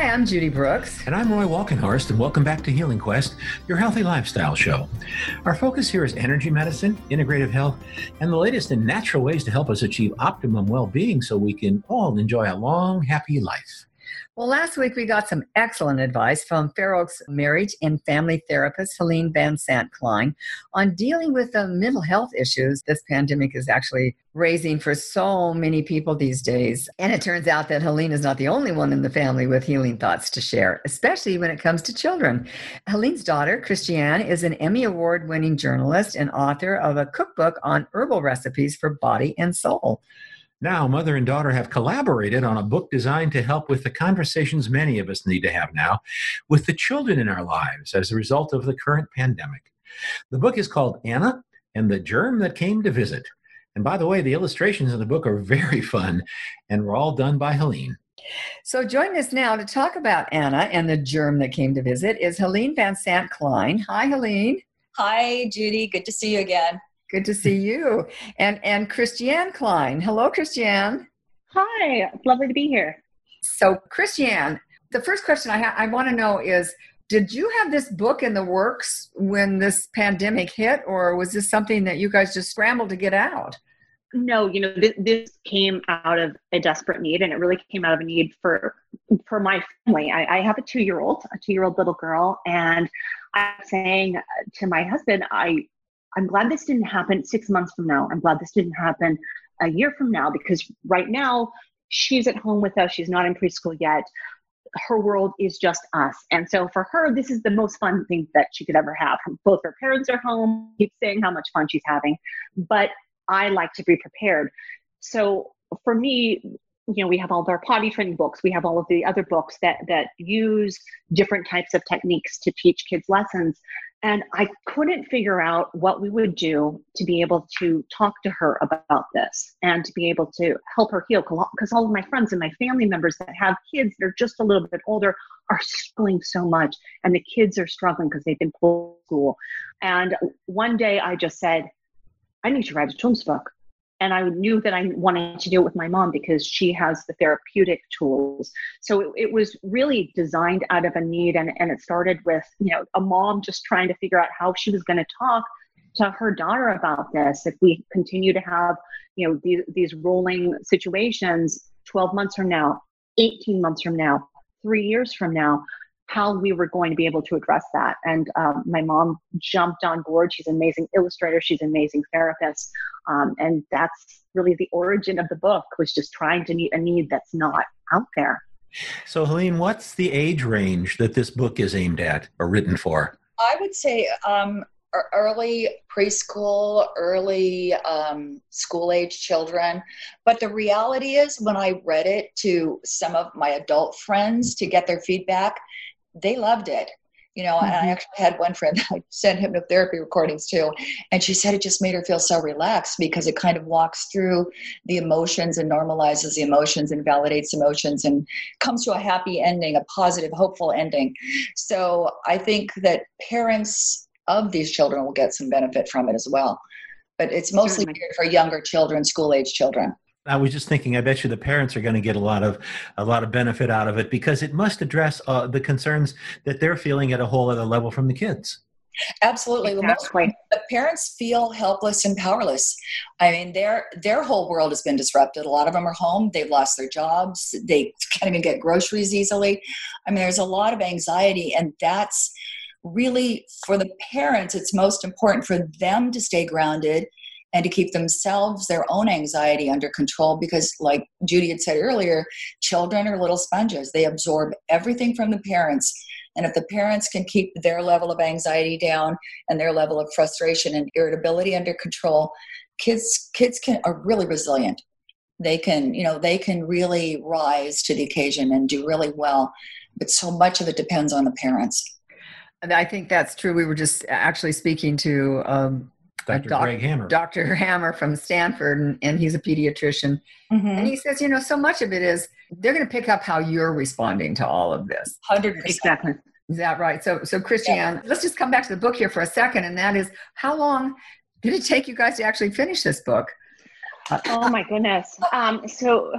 Hi, I'm Judy Brooks. And I'm Roy Walkenhorst, and welcome back to Healing Quest, your healthy lifestyle show. Our focus here is energy medicine, integrative health, and the latest in natural ways to help us achieve optimum well-being so we can all enjoy a long, happy life. Well, last week we got some excellent advice from Fair Oaks marriage and family therapist Helene Van Sant-Klein on dealing with the mental health issues this pandemic is actually raising for so many people these days. And it turns out that Helene is not the only one in the family with healing thoughts to share, especially when it comes to children. Helene's daughter, Christiane, is an Emmy Award-winning journalist and author of a cookbook on herbal recipes for body and soul. Now, mother and daughter have collaborated on a book designed to help with the conversations many of us need to have now with the children in our lives as a result of the current pandemic. The book is called Anna and the Germ that Came to Visit. And by the way, the illustrations in the book are very fun and were all done by Helene. So join us now to talk about Anna and the Germ that Came to Visit is Helene Van Sant-Klein. Hi, Helene. Hi, Judy. Good to see you again. Good to see you. And Christiane Klein. Hello, Christiane. Hi. It's lovely to be here. So, Christiane, the first question I want to know is, did you have this book in the works when this pandemic hit, or was this something that you guys just scrambled to get out? No, this came out of a desperate need, and it really came out of a need for my family. I have a two-year-old little girl, and I'm saying to my husband, I'm glad this didn't happen 6 months from now. I'm glad this didn't happen a year from now, because right now she's at home with us. She's not in preschool yet. Her world is just us. And so for her, this is the most fun thing that she could ever have. Both her parents are home. Keep saying how much fun she's having, but I like to be prepared. So for me, we have all of our potty training books. We have all of the other books that use different types of techniques to teach kids lessons. And I couldn't figure out what we would do to be able to talk to her about this and to be able to help her heal, because all of my friends and my family members that have kids that are just a little bit older are struggling so much, and the kids are struggling because they've been pulled from school. And one day I just said, I need to write a children's book. And I knew that I wanted to do it with my mom because she has the therapeutic tools. So it was really designed out of a need. And it started with, a mom just trying to figure out how she was going to talk to her daughter about this. If we continue to have, these rolling situations 12 months from now, 18 months from now, 3 years from now, how we were going to be able to address that. And my mom jumped on board. She's an amazing illustrator. She's an amazing therapist. And that's really the origin of the book, was just trying to meet a need that's not out there. So, Helene, what's the age range that this book is aimed at or written for? I would say early preschool, early school-age children. But the reality is, when I read it to some of my adult friends to get their feedback, they loved it. And I actually had one friend I sent hypnotherapy recordings to, and she said it just made her feel so relaxed because it kind of walks through the emotions and normalizes the emotions and validates emotions and comes to a happy ending, a positive, hopeful ending. So I think that parents of these children will get some benefit from it as well. But it's mostly geared for younger children, school-age children. I was just thinking, I bet you the parents are going to get a lot of benefit out of it, because it must address the concerns that they're feeling at a whole other level from the kids. Absolutely. Exactly. The parents feel helpless and powerless. I mean, their whole world has been disrupted. A lot of them are home. They've lost their jobs. They can't even get groceries easily. I mean, there's a lot of anxiety, and that's really, for the parents, it's most important for them to stay grounded and to keep themselves, their own anxiety under control, because like Judy had said earlier, children are little sponges. They absorb everything from the parents. And if the parents can keep their level of anxiety down and their level of frustration and irritability under control, kids are really resilient. They can really rise to the occasion and do really well. But so much of it depends on the parents. And I think that's true. We were just actually speaking to Dr. Hammer from Stanford, and he's a pediatrician. Mm-hmm. And he says, so much of it is they're going to pick up how you're responding to all of this. 100%. Exactly. Is that right? So Christiane, Let's just come back to the book here for a second, and that is, how long did it take you guys to actually finish this book? Oh my goodness. So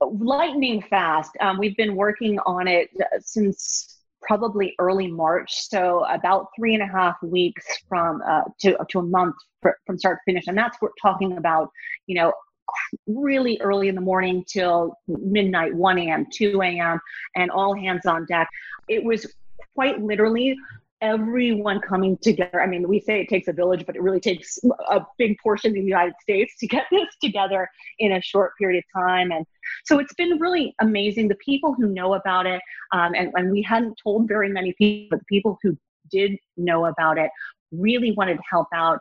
lightning fast. We've been working on it since probably early March. So about 3.5 weeks from to a month from start to finish. And that's what we're talking about, you know, really early in the morning till midnight, 1 a.m., 2 a.m., and all hands on deck. It was quite literally everyone coming together. I mean, we say it takes a village, but it really takes a big portion of the United States to get this together in a short period of time. And so it's been really amazing. The people who know about it, and we hadn't told very many people, but the people who did know about it really wanted to help out.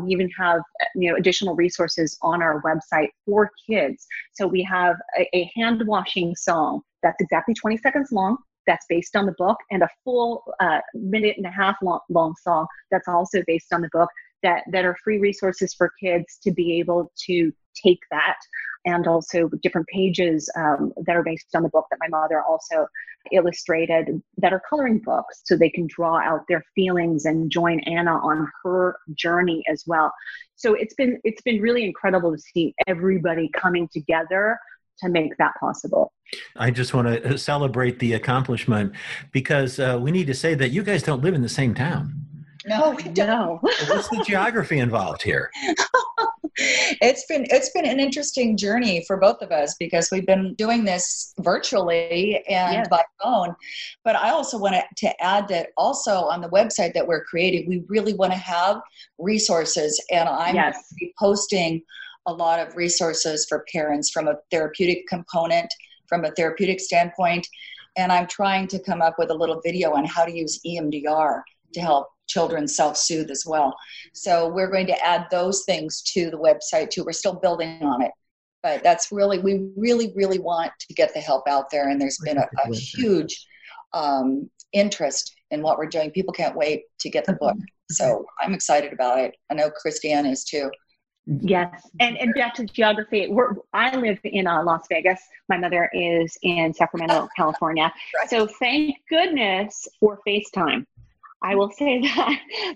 We even have, you know, additional resources on our website for kids. So we have a hand washing song that's exactly 20 seconds long, that's based on the book, and a full 1.5 minute long song that's also based on the book that are free resources for kids to be able to take that, and also different pages that are based on the book that my mother also illustrated that are coloring books, so they can draw out their feelings and join Anna on her journey as well. So it's been really incredible to see everybody coming together to make that possible. I just want to celebrate the accomplishment, because we need to say that you guys don't live in the same town. No, we don't. What's the geography involved here? It's been an interesting journey for both of us, because we've been doing this virtually and by phone. But I also want to add that also on the website that we're creating, we really want to have resources, and I'm going to be posting a lot of resources for parents from a therapeutic component, from a therapeutic standpoint. And I'm trying to come up with a little video on how to use EMDR to help children self-soothe as well. So we're going to add those things to the website too. We're still building on it, but that's really, we really, really want to get the help out there. And there's been a huge interest in what we're doing. People can't wait to get the book. So I'm excited about it. I know Christiane is too. Yes. And back to geography, I live in Las Vegas. My mother is in Sacramento, California. Right. So thank goodness for FaceTime. I will say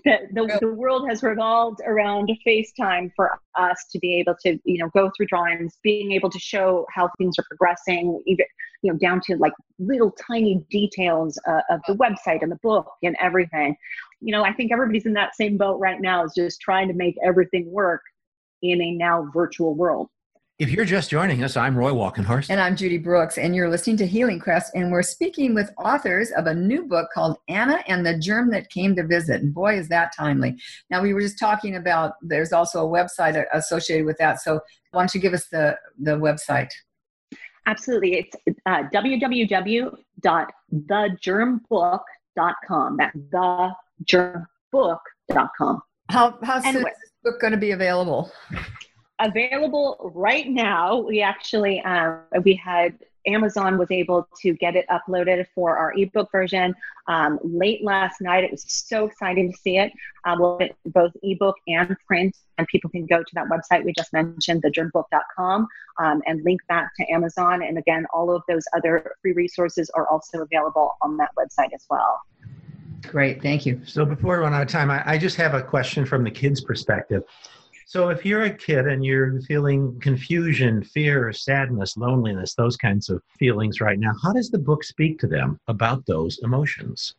that the world has revolved around FaceTime for us to be able to, you know, go through drawings, being able to show how things are progressing, even, you know, down to like little tiny details of the website and the book and everything. You know, I think everybody's in that same boat right now, is just trying to make everything work in a now virtual world. If you're just joining us, I'm Roy Walkenhorst. And I'm Judy Brooks, and you're listening to Healing Quest, and we're speaking with authors of a new book called Anna and the Germ That Came to Visit. Boy, is that timely. Now, we were just talking about, there's also a website associated with that, so why don't you give us the website? Absolutely. It's www.thegermbook.com. That's thegermbook.com. How soon is this book going to be available? Available right now. We actually, we had Amazon was able to get it uploaded for our ebook version late last night. It was so exciting to see it. We'll get both ebook and print, and people can go to that website we just mentioned, thegermbook.com, and link back to Amazon. And again, all of those other free resources are also available on that website as well. Great. Thank you. So before we run out of time, I just have a question from the kids' perspective. So if you're a kid and you're feeling confusion, fear, sadness, loneliness, those kinds of feelings right now, how does the book speak to them about those emotions?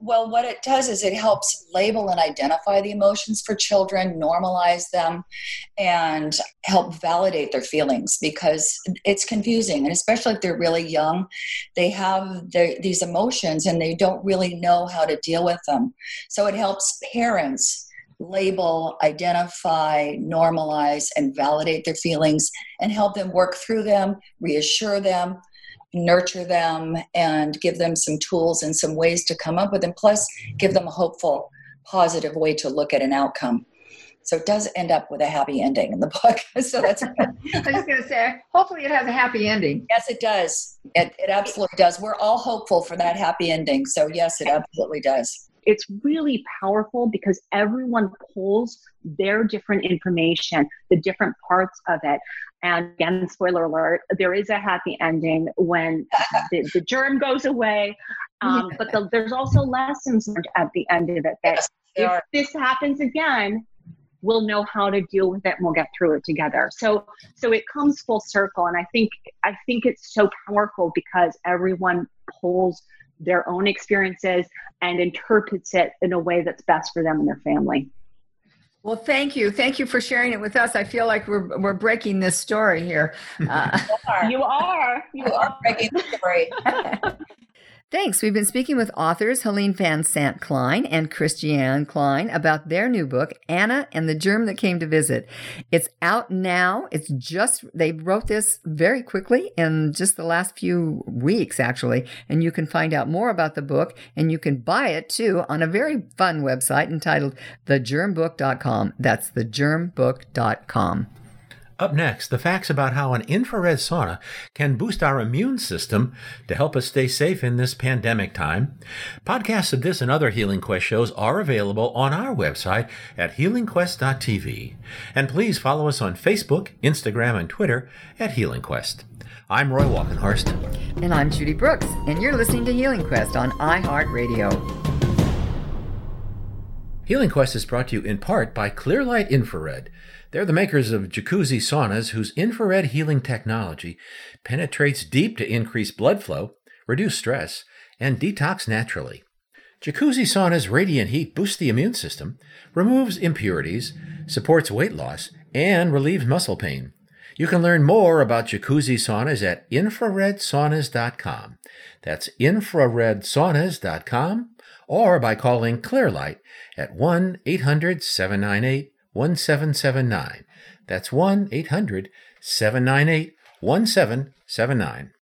Well, what it does is it helps label and identify the emotions for children, normalize them, and help validate their feelings, because it's confusing. And especially if they're really young, they have these emotions and they don't really know how to deal with them. So it helps parents label, identify, normalize, and validate their feelings, and help them work through them, reassure them, nurture them, and give them some tools and some ways to come up with them, plus give them a hopeful, positive way to look at an outcome. So it does end up with a happy ending in the book. So that's good. I was just going to say, hopefully it has a happy ending. Yes, it does. It absolutely does. We're all hopeful for that happy ending. So yes, it absolutely does. It's really powerful because everyone pulls their different information, the different parts of it. And again, spoiler alert, there is a happy ending when the germ goes away. But there's also lessons at the end of it that if this happens again, we'll know how to deal with it and we'll get through it together. So it comes full circle. And I think it's so powerful because everyone pulls their own experiences and interprets it in a way that's best for them and their family. Well, thank you. Thank you for sharing it with us. I feel like we're breaking this story here. You are breaking the story. Thanks. We've been speaking with authors Helene Van Sant-Klein and Christiane Klein about their new book, Anna and the Germ that Came to Visit. It's out now. It's just, they wrote this very quickly in just the last few weeks, actually. And you can find out more about the book, and you can buy it, too, on a very fun website entitled thegermbook.com. That's thegermbook.com. Up next, the facts about how an infrared sauna can boost our immune system to help us stay safe in this pandemic time. Podcasts of this and other Healing Quest shows are available on our website at healingquest.tv. And please follow us on Facebook, Instagram, and Twitter at Healing Quest. I'm Roy Walkenhorst. And I'm Judy Brooks. And you're listening to Healing Quest on iHeartRadio. Healing Quest is brought to you in part by Clearlight Infrared. They're the makers of Jacuzzi Saunas, whose infrared healing technology penetrates deep to increase blood flow, reduce stress, and detox naturally. Jacuzzi Saunas' radiant heat boosts the immune system, removes impurities, supports weight loss, and relieves muscle pain. You can learn more about Jacuzzi Saunas at InfraredSaunas.com. That's InfraredSaunas.com. or by calling Clearlight at 1-800-798-1779. That's 1-800-798-1779.